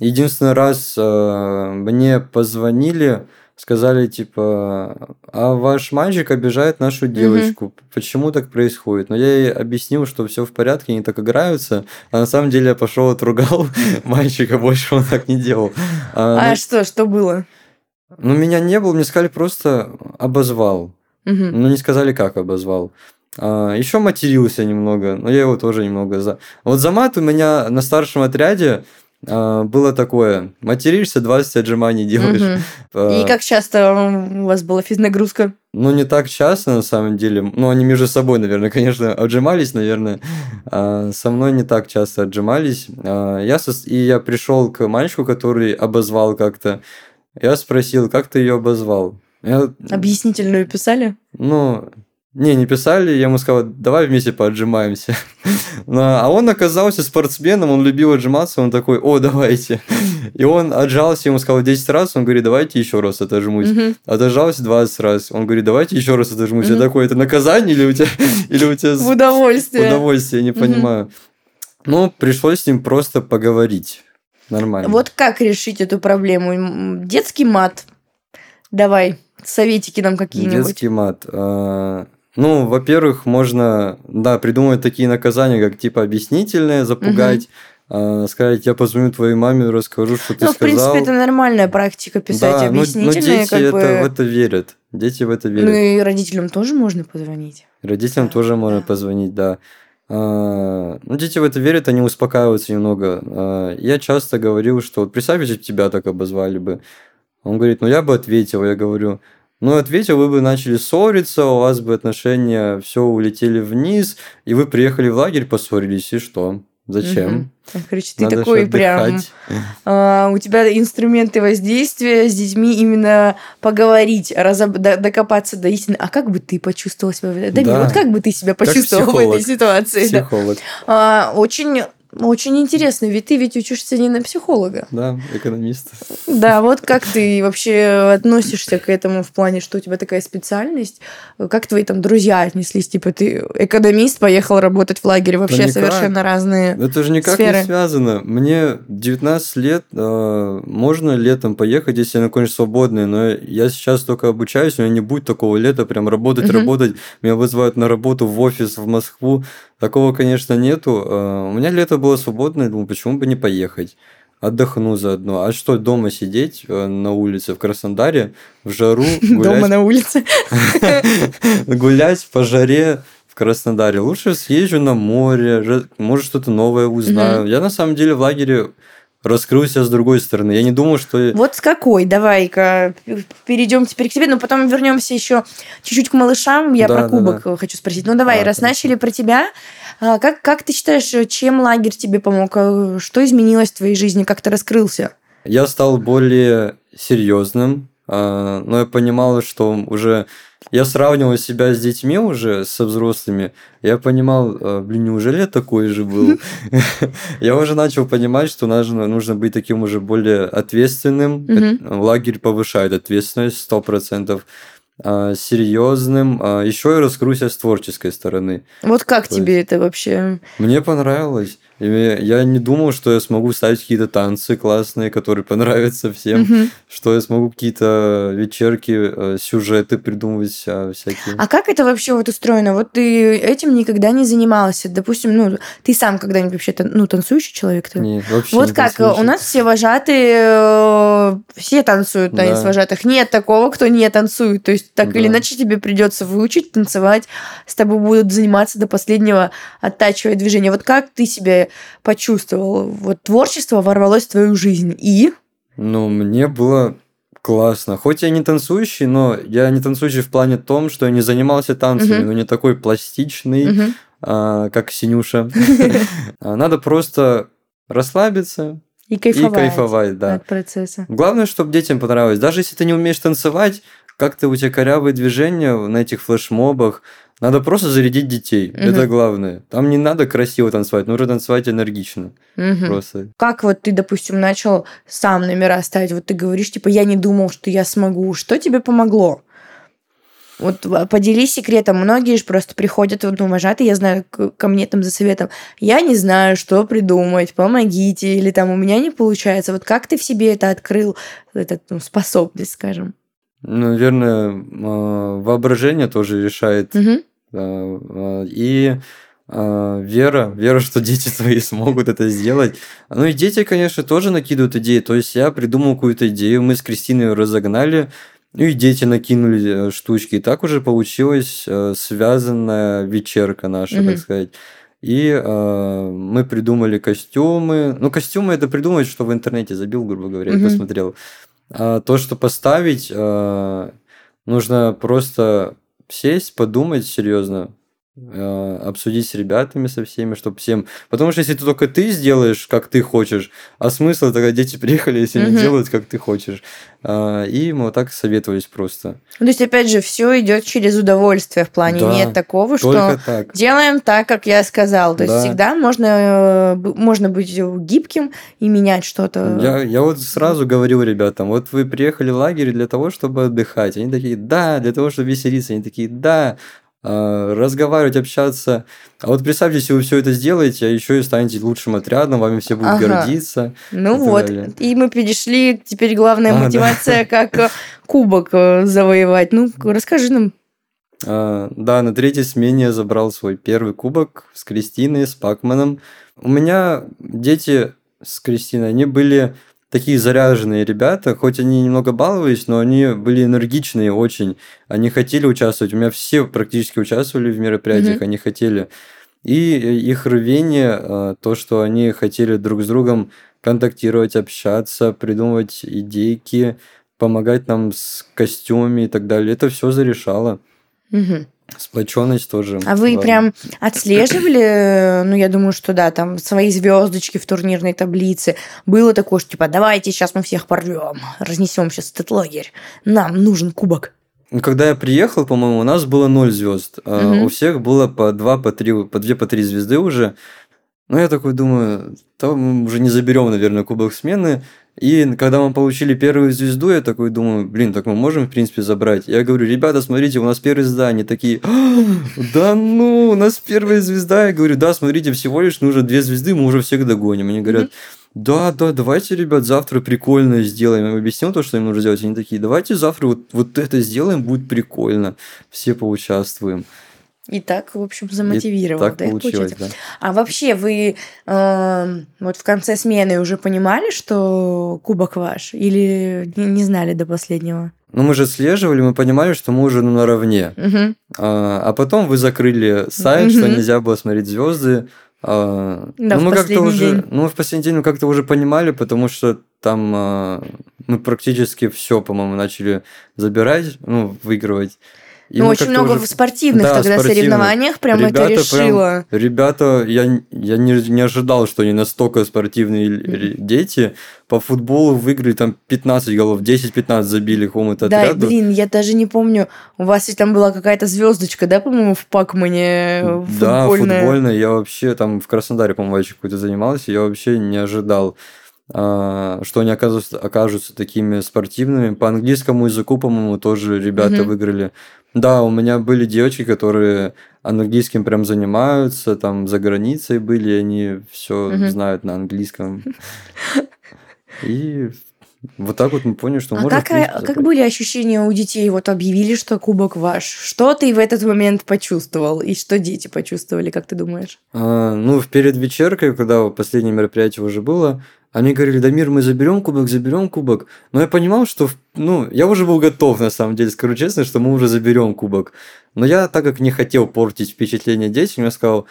единственный раз мне позвонили, сказали, типа, а ваш мальчик обижает нашу девочку, почему так происходит? Но я ей объяснил, что все в порядке, они так играются, а на самом деле я пошел отругал мальчика, больше он так не делал. Что было? Меня не было, мне сказали, просто обозвал. Но не сказали, как обозвал. Еще матерился немного, но я его тоже немного за... Вот за мат у меня на старшем отряде было такое. Материшься, 20 отжиманий делаешь. И как часто у вас была физнагрузка? Не так часто, на самом деле. Они между собой, наверное, конечно, отжимались, наверное. Со мной не так часто отжимались. Я пришел к мальчику, который обозвал как-то. Я спросил, как ты ее обозвал? Объяснительную писали? Не писали. Я ему сказал, давай вместе поотжимаемся. А он оказался спортсменом, он любил отжиматься, он такой, давайте. И он отжался, ему сказал 10 раз, он говорит, давайте еще раз отожмусь. Отожался 20 раз, он говорит, давайте еще раз отожмусь. Я такой, это наказание или у тебя... В удовольствие. В удовольствие, я не понимаю. Пришлось с ним просто поговорить. Нормально. Вот как решить эту проблему? Детский мат. Давай, советики нам какие-нибудь. Детский мат. Во-первых, можно, да, придумать такие наказания, как типа объяснительное, запугать, сказать, я позвоню твоей маме, расскажу, что ты сказал. В принципе, это нормальная практика писать объяснительное. Да, но дети в это верят. Дети в это верят. И родителям тоже можно позвонить. Родителям тоже можно позвонить, да. Дети в это верят, они успокаиваются немного. Я часто говорил, что представьте, тебя так обозвали бы. Он говорит, ну я бы ответил. Я говорю, ну ответил, вы бы начали ссориться, у вас бы отношения все улетели вниз, и вы приехали в лагерь, поссорились, и что? Зачем? Угу. Короче, ты надо такой прям... у тебя инструменты воздействия с детьми именно поговорить, докопаться до истины. А как бы ты почувствовал себя? Вот как бы ты себя почувствовал в этой ситуации? Психолог. Да? Очень интересно, ведь ты учишься не на психолога. Да, экономист. Да, вот как ты вообще относишься к этому в плане, что у тебя такая специальность? Как твои там друзья отнеслись? Типа ты экономист, поехал работать в лагере, вообще совершенно разные сферы. Это же никак не связано. Мне 19 лет, можно летом поехать, если оно, конечно, свободное, но я сейчас только обучаюсь, у меня не будет такого лета, прям работать. Меня вызывают на работу в офис, в Москву. Такого, конечно, нету. У меня лето было свободное, думаю, почему бы не поехать? Отдохну заодно. А что, дома сидеть на улице в Краснодаре, в жару? Дома на улице? Гулять по жаре в Краснодаре. Лучше съезжу на море, может, что-то новое узнаю. Я, на самом деле, в лагере раскрылся с другой стороны. Я не думал, что... Вот с какой? Давай-ка перейдем теперь к тебе, но потом вернемся еще чуть-чуть к малышам. Я про кубок хочу спросить. Ну, давай, раз начали про тебя, как ты считаешь, чем лагерь тебе помог? Что изменилось в твоей жизни? Как ты раскрылся? Я стал более серьезным, но я понимал, что уже... Я сравнивал себя с детьми уже, со взрослыми. Я понимал, блин, неужели я такой же был? Я уже начал понимать, что нужно быть таким уже более ответственным. Лагерь повышает ответственность 100%. Серьезным. Еще и раскручусь с творческой стороны. Вот как тебе это вообще? Мне понравилось. Я не думал, что я смогу ставить какие-то танцы классные, которые понравятся всем, что я смогу какие-то вечерки, сюжеты придумывать всякие. А как это вообще вот устроено? Вот ты этим никогда не занимался. Допустим, ты сам когда-нибудь вообще танцующий человек? Ты? Нет, вообще вот не как танцующий. У нас все вожатые, все танцуют танец вожатых. Нет такого, кто не танцует. То есть так или иначе тебе придется выучить танцевать. С тобой будут заниматься до последнего, оттачивая движение. Вот как ты себя почувствовал? Вот творчество ворвалось в твою жизнь, и? Ну, мне было классно. Хоть я не танцующий, но я не танцующий в плане том, что я не занимался танцами, но не такой пластичный, как Синюша. Надо просто расслабиться и кайфовать от процесса. Главное, чтобы детям понравилось. Даже если ты не умеешь танцевать, как-то у тебя корявые движения на этих флешмобах, надо просто зарядить детей. Это главное. Там не надо красиво танцевать, нужно танцевать энергично. Просто. Как вот ты, допустим, начал сам номера ставить? Вот ты говоришь, типа, я не думал, что я смогу. Что тебе помогло? Вот поделись секретом. Многие же просто приходят, вожатые, я знаю, ко мне там за советом. Я не знаю, что придумать, помогите. Или там у меня не получается. Вот как ты в себе это открыл, эту способность, скажем? Наверное, воображение тоже решает. И вера, что дети твои смогут это сделать. Ну и дети, конечно, тоже накидывают идеи. То есть я придумал какую-то идею, мы с Кристиной ее разогнали, и дети накинули штучки. И так уже получилась связанная вечерка наша, так сказать. И мы придумали костюмы. Ну, костюмы это придумать, что в интернете забил, грубо говоря, и посмотрел. А то, что поставить, нужно просто сесть, подумать серьезно, обсудить с ребятами, со всеми, чтобы всем... Потому что если только ты сделаешь, как ты хочешь, а смысл тогда дети приехали, если не делают, как ты хочешь. И мы вот так советовались просто. То есть, опять же, все идет через удовольствие в плане. Да, нет такого, что так. Делаем так, как я сказал. То есть, всегда можно быть гибким и менять что-то. Я вот сразу говорил ребятам, вот вы приехали в лагерь для того, чтобы отдыхать. Они такие, да, для того, чтобы веселиться. Они такие, да, разговаривать, общаться. А вот представьте, если вы все это сделаете, а еще и станете лучшим отрядом, вами все будут гордиться. Ну вот, и мы перешли, теперь главная мотивация, как кубок завоевать. Ну, расскажи нам. Да, на третьей смене я забрал свой первый кубок с Кристиной, с Pac-Man. У меня дети с Кристиной, они были такие заряженные ребята, хоть они немного баловались, но они были энергичные очень, они хотели участвовать, у меня все практически участвовали в мероприятиях, они хотели, и их рвение, то, что они хотели друг с другом контактировать, общаться, придумывать идейки, помогать нам с костюмами и так далее. Это все зарешало. Угу. Сплоченность тоже. А вы прям отслеживали, ну, я думаю, что да, там свои звездочки в турнирной таблице. Было такое, что типа, давайте сейчас мы всех порвем, разнесем сейчас этот лагерь. Нам нужен кубок. Когда я приехал, по-моему, у нас было 0 звезд. У всех было по 2, по 3, по 2, по 3 звезды уже. Ну, я такой думаю, то мы уже не заберем, наверное, кубок смены. И когда мы получили первую звезду, я такой думаю, блин, так мы можем, в принципе, забрать? Я говорю, ребята, смотрите, у нас первая звезда. Они такие, да ну, у нас первая звезда. Я говорю, да, смотрите, всего лишь нужно 2 звезды, мы уже всех догоним. Они говорят, да, давайте, ребят, завтра прикольно сделаем. Я объяснил то, что им нужно делать. Они такие, давайте завтра вот это сделаем, будет прикольно. Все поучаствуем. И так, в общем, замотивировал. И так да, получилось, да. А вообще вы вот в конце смены уже понимали, что кубок ваш? Или не знали до последнего? Ну, мы же отслеживали, мы понимали, что мы уже наравне. Угу. А потом вы закрыли сайт, что нельзя было смотреть звезды. Да, ну, мы как-то уже, ну, в последний день мы как-то уже понимали, потому что там мы практически все, по-моему, начали забирать, ну, выигрывать. И ну, очень много уже... в спортивных да, тогда спортивных. Соревнованиях прям ребята это решило. Прям, ребята, я не ожидал, что они настолько спортивные дети. По футболу выиграли там 15 голов, 10-15 забили какому-то отряду. Да, блин, я даже не помню, у вас ведь там была какая-то звездочка, да, по-моему, в Pac-Man футбольная? Да, футбольная. Я вообще там в Краснодаре, по-моему, еще какой-то занимался, я вообще не ожидал, что они окажутся такими спортивными. По английскому языку, по-моему, тоже ребята выиграли. Да, у меня были девочки, которые английским прям занимаются, там за границей были, они все знают на английском. И вот так вот мы поняли, что можно... А как были ощущения у детей? Вот объявили, что кубок ваш. Что ты в этот момент почувствовал? И что дети почувствовали, как ты думаешь? Ну, перед вечеркой, когда последнее мероприятие уже было, они говорили, да, мир, мы заберем кубок. Но я понимал, что... Ну, я уже был готов, на самом деле, скажу честно, что мы уже заберем кубок. Но я, так как не хотел портить впечатление детям, я сказал...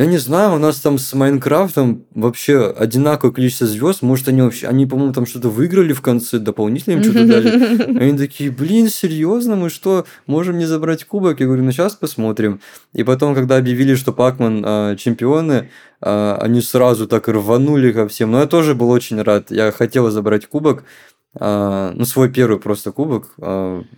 Я не знаю, у нас там с Майнкрафтом вообще одинаковое количество звезд. Может, они, по-моему, там что-то выиграли в конце, дополнительно им что-то дали. Они такие, блин, серьезно, мы что, можем не забрать кубок? Я говорю, ну сейчас посмотрим. И потом, когда объявили, что Pac-Man чемпионы, они сразу так рванули ко всем. Но я тоже был очень рад. Я хотел забрать кубок. Ну, свой первый просто кубок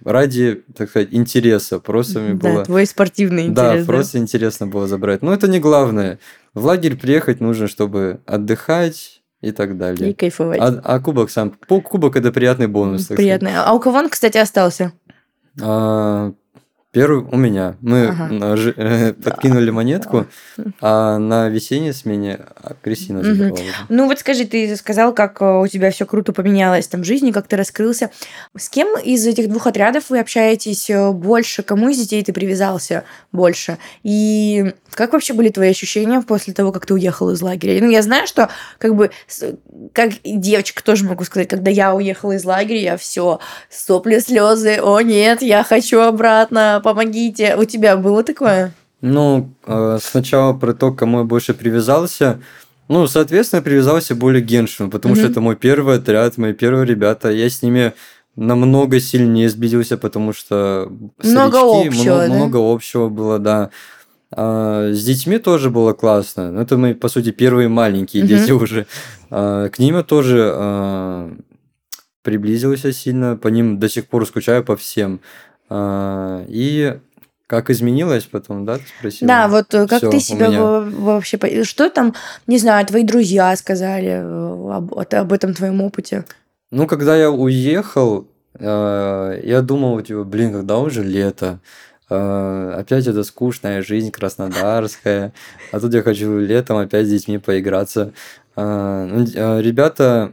ради, так сказать, интереса. Просто мне было... Да, твой спортивный интерес. Да, просто интересно было забрать. Но это не главное. В лагерь приехать нужно, чтобы отдыхать и так далее. И кайфовать. А кубок сам... Кубок – это приятный бонус. Приятный. А у кого он, кстати, остался? Первый у меня. Мы подкинули монетку, а на весенней смене Кристина забирала. Ну вот скажи, ты сказал, как у тебя все круто поменялось там в жизни, как ты раскрылся. С кем из этих двух отрядов вы общаетесь больше? Кому из детей ты привязался больше? И как вообще были твои ощущения после того, как ты уехал из лагеря? Ну я знаю, что как бы, как девочка тоже могу сказать, когда я уехала из лагеря, я все сопли, слезы, о нет, я хочу обратно, помогите. У тебя было такое? Ну, сначала про то, к кому я больше привязался. Ну, соответственно, привязался более к Геншину, потому что это мой первый отряд, мои первые ребята. Я с ними намного сильнее сблизился, потому что много общего было, да. А с детьми тоже было классно. Это мы, по сути, первые маленькие дети уже. К ним я тоже приблизился сильно, по ним до сих пор скучаю по всем. И как изменилось потом, да, ты спросила? Да, вот как всё, ты себя вообще... Что там, не знаю, твои друзья сказали об этом твоем опыте? Ну, когда я уехал, я думал, типа, блин, когда уже лето? Опять это скучная жизнь краснодарская, а тут я хочу летом опять с детьми поиграться. Ребята...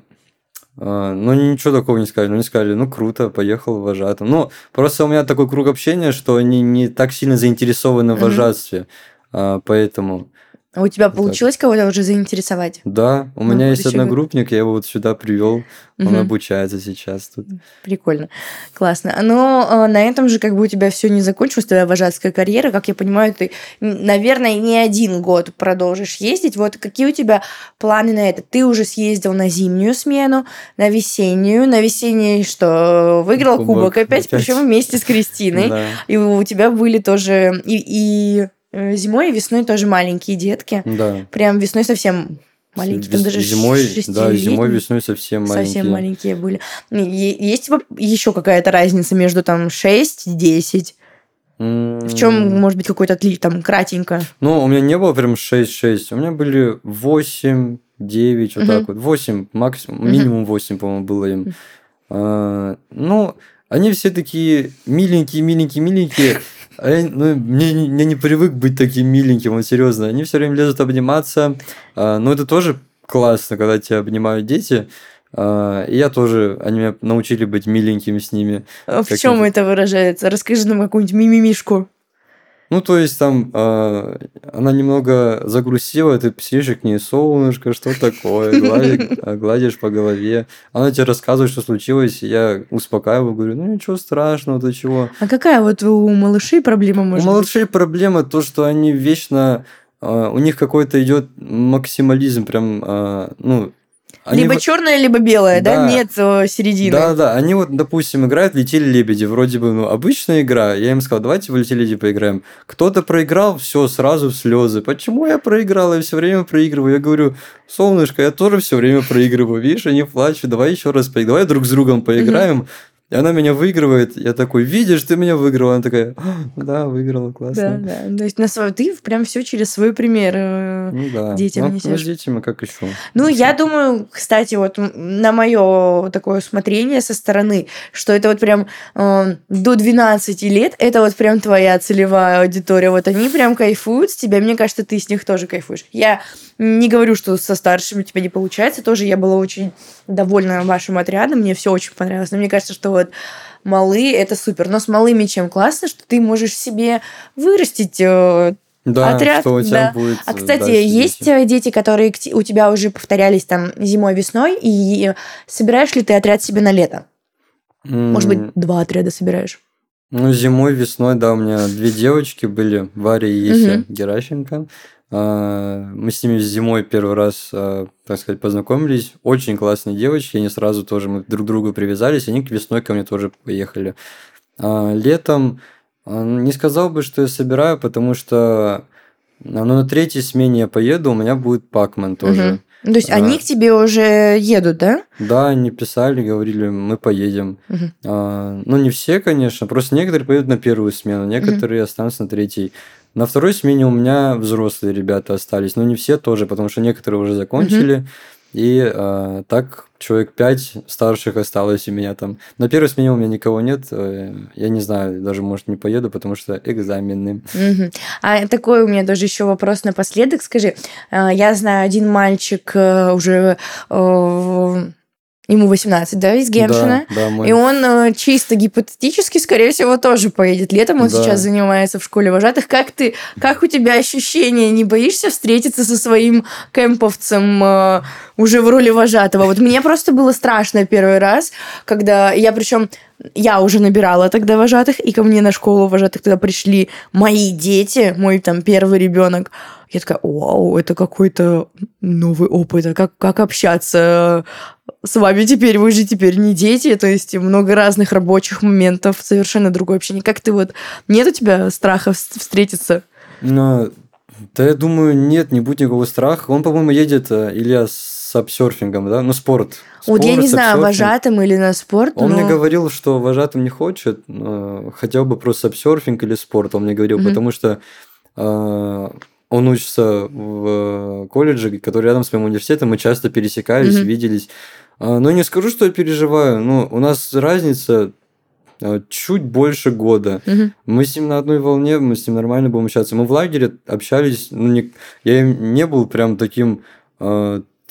Ну, ничего такого не сказали. Ну, не сказали, ну, круто, поехал вожатым. Ну, просто у меня такой круг общения, что они не так сильно заинтересованы в вожатстве, поэтому... А у тебя получилось кого-то уже заинтересовать? Да, у меня есть одногруппник, я его вот сюда привел, он обучается сейчас тут. Прикольно, классно. Но на этом же как бы у тебя все не закончилось, твоя вожатская карьера, как я понимаю, ты, наверное, не один год продолжишь ездить. Вот какие у тебя планы на это? Ты уже съездил на зимнюю смену, на весеннюю. На весенней что? Выиграл кубок опять, причем вместе с Кристиной. Да. И у тебя были тоже... и зимой и весной тоже маленькие детки. Да. Прям весной совсем маленькие. Там даже шестилетние. Да, зимой, весной совсем маленькие. Совсем маленькие были. Есть типа еще какая-то разница между там 6 и 10? В чем, может быть, какой-то отличие там кратенько? Ну, у меня не было прям 6-6. У меня были 8, 9, вот так вот. 8, максимум, минимум 8, по-моему, было им. Ну, они все такие миленькие. А я не привык быть таким миленьким, вот серьезно. Они все время лезут обниматься. Но это тоже классно, когда тебя обнимают дети. И я тоже, они меня научили быть миленьким с ними. А в чем это выражается? Расскажи нам какую-нибудь мимимишку. Ну, то есть, там, она немного загрустила, ты сидишь к ней, солнышко, что такое, гладишь по голове. Она тебе рассказывает, что случилось, и я успокаиваю, говорю, ну, ничего страшного, ты чего. А какая вот у малышей проблема может быть? У малышей проблема то, что они вечно, у них какой-то идет максимализм, прям, ну... Они либо черное, либо белое, да? Нет середины. Да. Они вот, допустим, играют «Летели лебеди». Вроде бы, ну, обычная игра. Я им сказал, давайте в «Летели лебеди» поиграем. Кто-то проиграл, все, сразу в слезы. Почему я проиграл? Я все время проигрываю. Я говорю, солнышко, я тоже все время проигрываю. Видишь, я не плачу. Давай еще раз поиграем. Давай друг с другом поиграем. И она меня выигрывает. Я такой, видишь, ты меня выиграла. Она такая, да, выиграла, классно. Да. То есть ты прям все через свой пример детям несешь. Ну, с детьми как еще? Ну, я думаю, кстати, вот на мое такое усмотрение со стороны, что это вот прям до 12 лет, это вот прям твоя целевая аудитория. Вот они прям кайфуют с тебя. Мне кажется, ты с них тоже кайфуешь. Я не говорю, что со старшими у тебя не получается. Тоже я была очень довольна вашим отрядом. Мне все очень понравилось. Но мне кажется, что вот малы, это супер. Но с малыми чем классно, что ты можешь себе вырастить отряд. Что у тебя будет. А, кстати, есть дети, которые у тебя уже повторялись там зимой, весной, и собираешь ли ты отряд себе на лето? Может быть, 2 отряда собираешь? Ну, зимой, весной, да, у меня 2 девочки были, Варя и Еся Герасенко. Мы с ними зимой первый раз, так сказать, познакомились. Очень классные девочки, они сразу тоже, мы друг к другу привязались, они весной ко мне тоже поехали. Летом не сказал бы, что я собираю, потому что на 3-й смене я поеду, у меня будет Pac-Man тоже. То есть они к тебе уже едут, да? Да, они писали, говорили, мы поедем. Ну, не все, конечно, просто некоторые поедут на 1-ю смену, некоторые останутся на 3-й. На 2-й смене у меня взрослые ребята остались, но не все тоже, потому что некоторые уже закончили, и так человек 5 старших осталось у меня там. На 1-й смене у меня никого нет, я не знаю, даже, может, не поеду, потому что экзамены. А такой у меня тоже еще вопрос напоследок, скажи, я знаю, один мальчик уже... Ему 18, да, из Геншина. Да, и он чисто гипотетически, скорее всего, тоже поедет летом. Он сейчас занимается в школе вожатых. Как у тебя ощущение? Не боишься встретиться со своим кемповцем уже в роли вожатого? Вот мне просто было страшно первый раз, когда я уже набирала тогда вожатых, и ко мне на школу вожатых тогда пришли мои дети, мой там первый ребенок. Я такая, вау, это какой-то новый опыт. А как общаться с вами теперь? Вы же теперь не дети. То есть много разных рабочих моментов, совершенно другое общение. Как ты вот... Нет у тебя страха встретиться? Да, я думаю, нет, не будет никакого страха. Он, по-моему, едет, Ильяс, с сапсерфингом, да? Ну, спорт. Вот я не знаю, вожатым или на спорт. Он мне говорил, что вожатым не хочет, хотел бы просто сапсерфинг или спорт, он мне говорил, потому что... Он учится в колледже, который рядом с моим университетом, мы часто пересекались, виделись. Но не скажу, что я переживаю, но у нас разница чуть больше года. Мы с ним на одной волне, мы с ним нормально будем общаться. Мы в лагере общались, я не был прям таким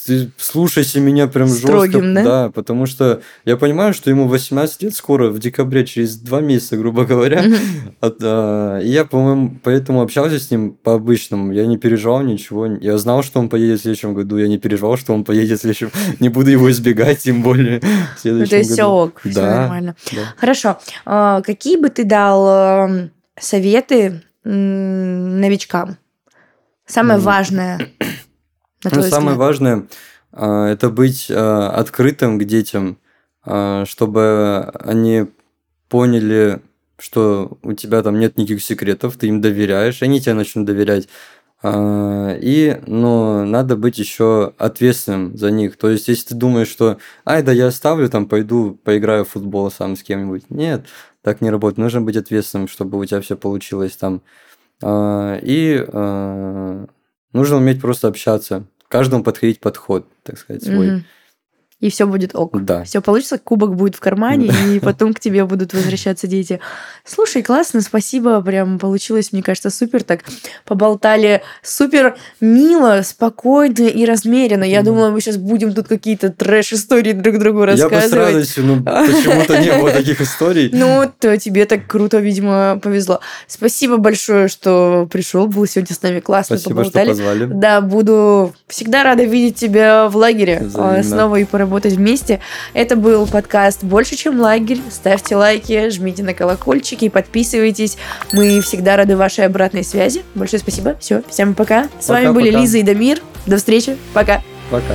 ты слушайся меня прям жестко. Да? Да, потому что я понимаю, что ему 18 лет скоро, в декабре, через 2 месяца, грубо говоря. И я, по-моему, поэтому общался с ним по-обычному. Я не переживал ничего. Я знал, что он поедет в следующем году. Я не переживал, что он поедет в следующем. Не буду его избегать, тем более в следующем году. То есть все ок, все нормально. Хорошо. Какие бы ты дал советы новичкам? Самое важное... Ну, самое важное – это быть открытым к детям, чтобы они поняли, что у тебя там нет никаких секретов, ты им доверяешь, они тебе начнут доверять. Но надо быть еще ответственным за них. То есть, если ты думаешь, что я оставлю, там пойду поиграю в футбол сам с кем-нибудь. Нет, так не работает. Нужно быть ответственным, чтобы у тебя все получилось там. Нужно уметь просто общаться. Каждому подходить подход, так сказать, свой. Mm-hmm. И все будет ок. Да. Все получится, кубок будет в кармане, и потом к тебе будут возвращаться дети. Слушай, классно, спасибо, прям получилось, мне кажется, супер так. Поболтали супер мило, спокойно и размеренно. Я думала, мы сейчас будем тут какие-то трэш-истории друг другу рассказывать. Я бы с радостью, но почему-то не было таких историй. Ну, то тебе так круто, видимо, повезло. Спасибо большое, что пришел, был сегодня с нами классно, поболтали. Спасибо, что позвали. Да, буду всегда рада видеть тебя в лагере. Взаимно. Снова и работать вместе. Это был подкаст «Больше, чем лагерь». Ставьте лайки, жмите на колокольчики, подписывайтесь. Мы всегда рады вашей обратной связи. Большое спасибо. Всем пока. С вами были Лиза и Дамир. До встречи. Пока. Пока.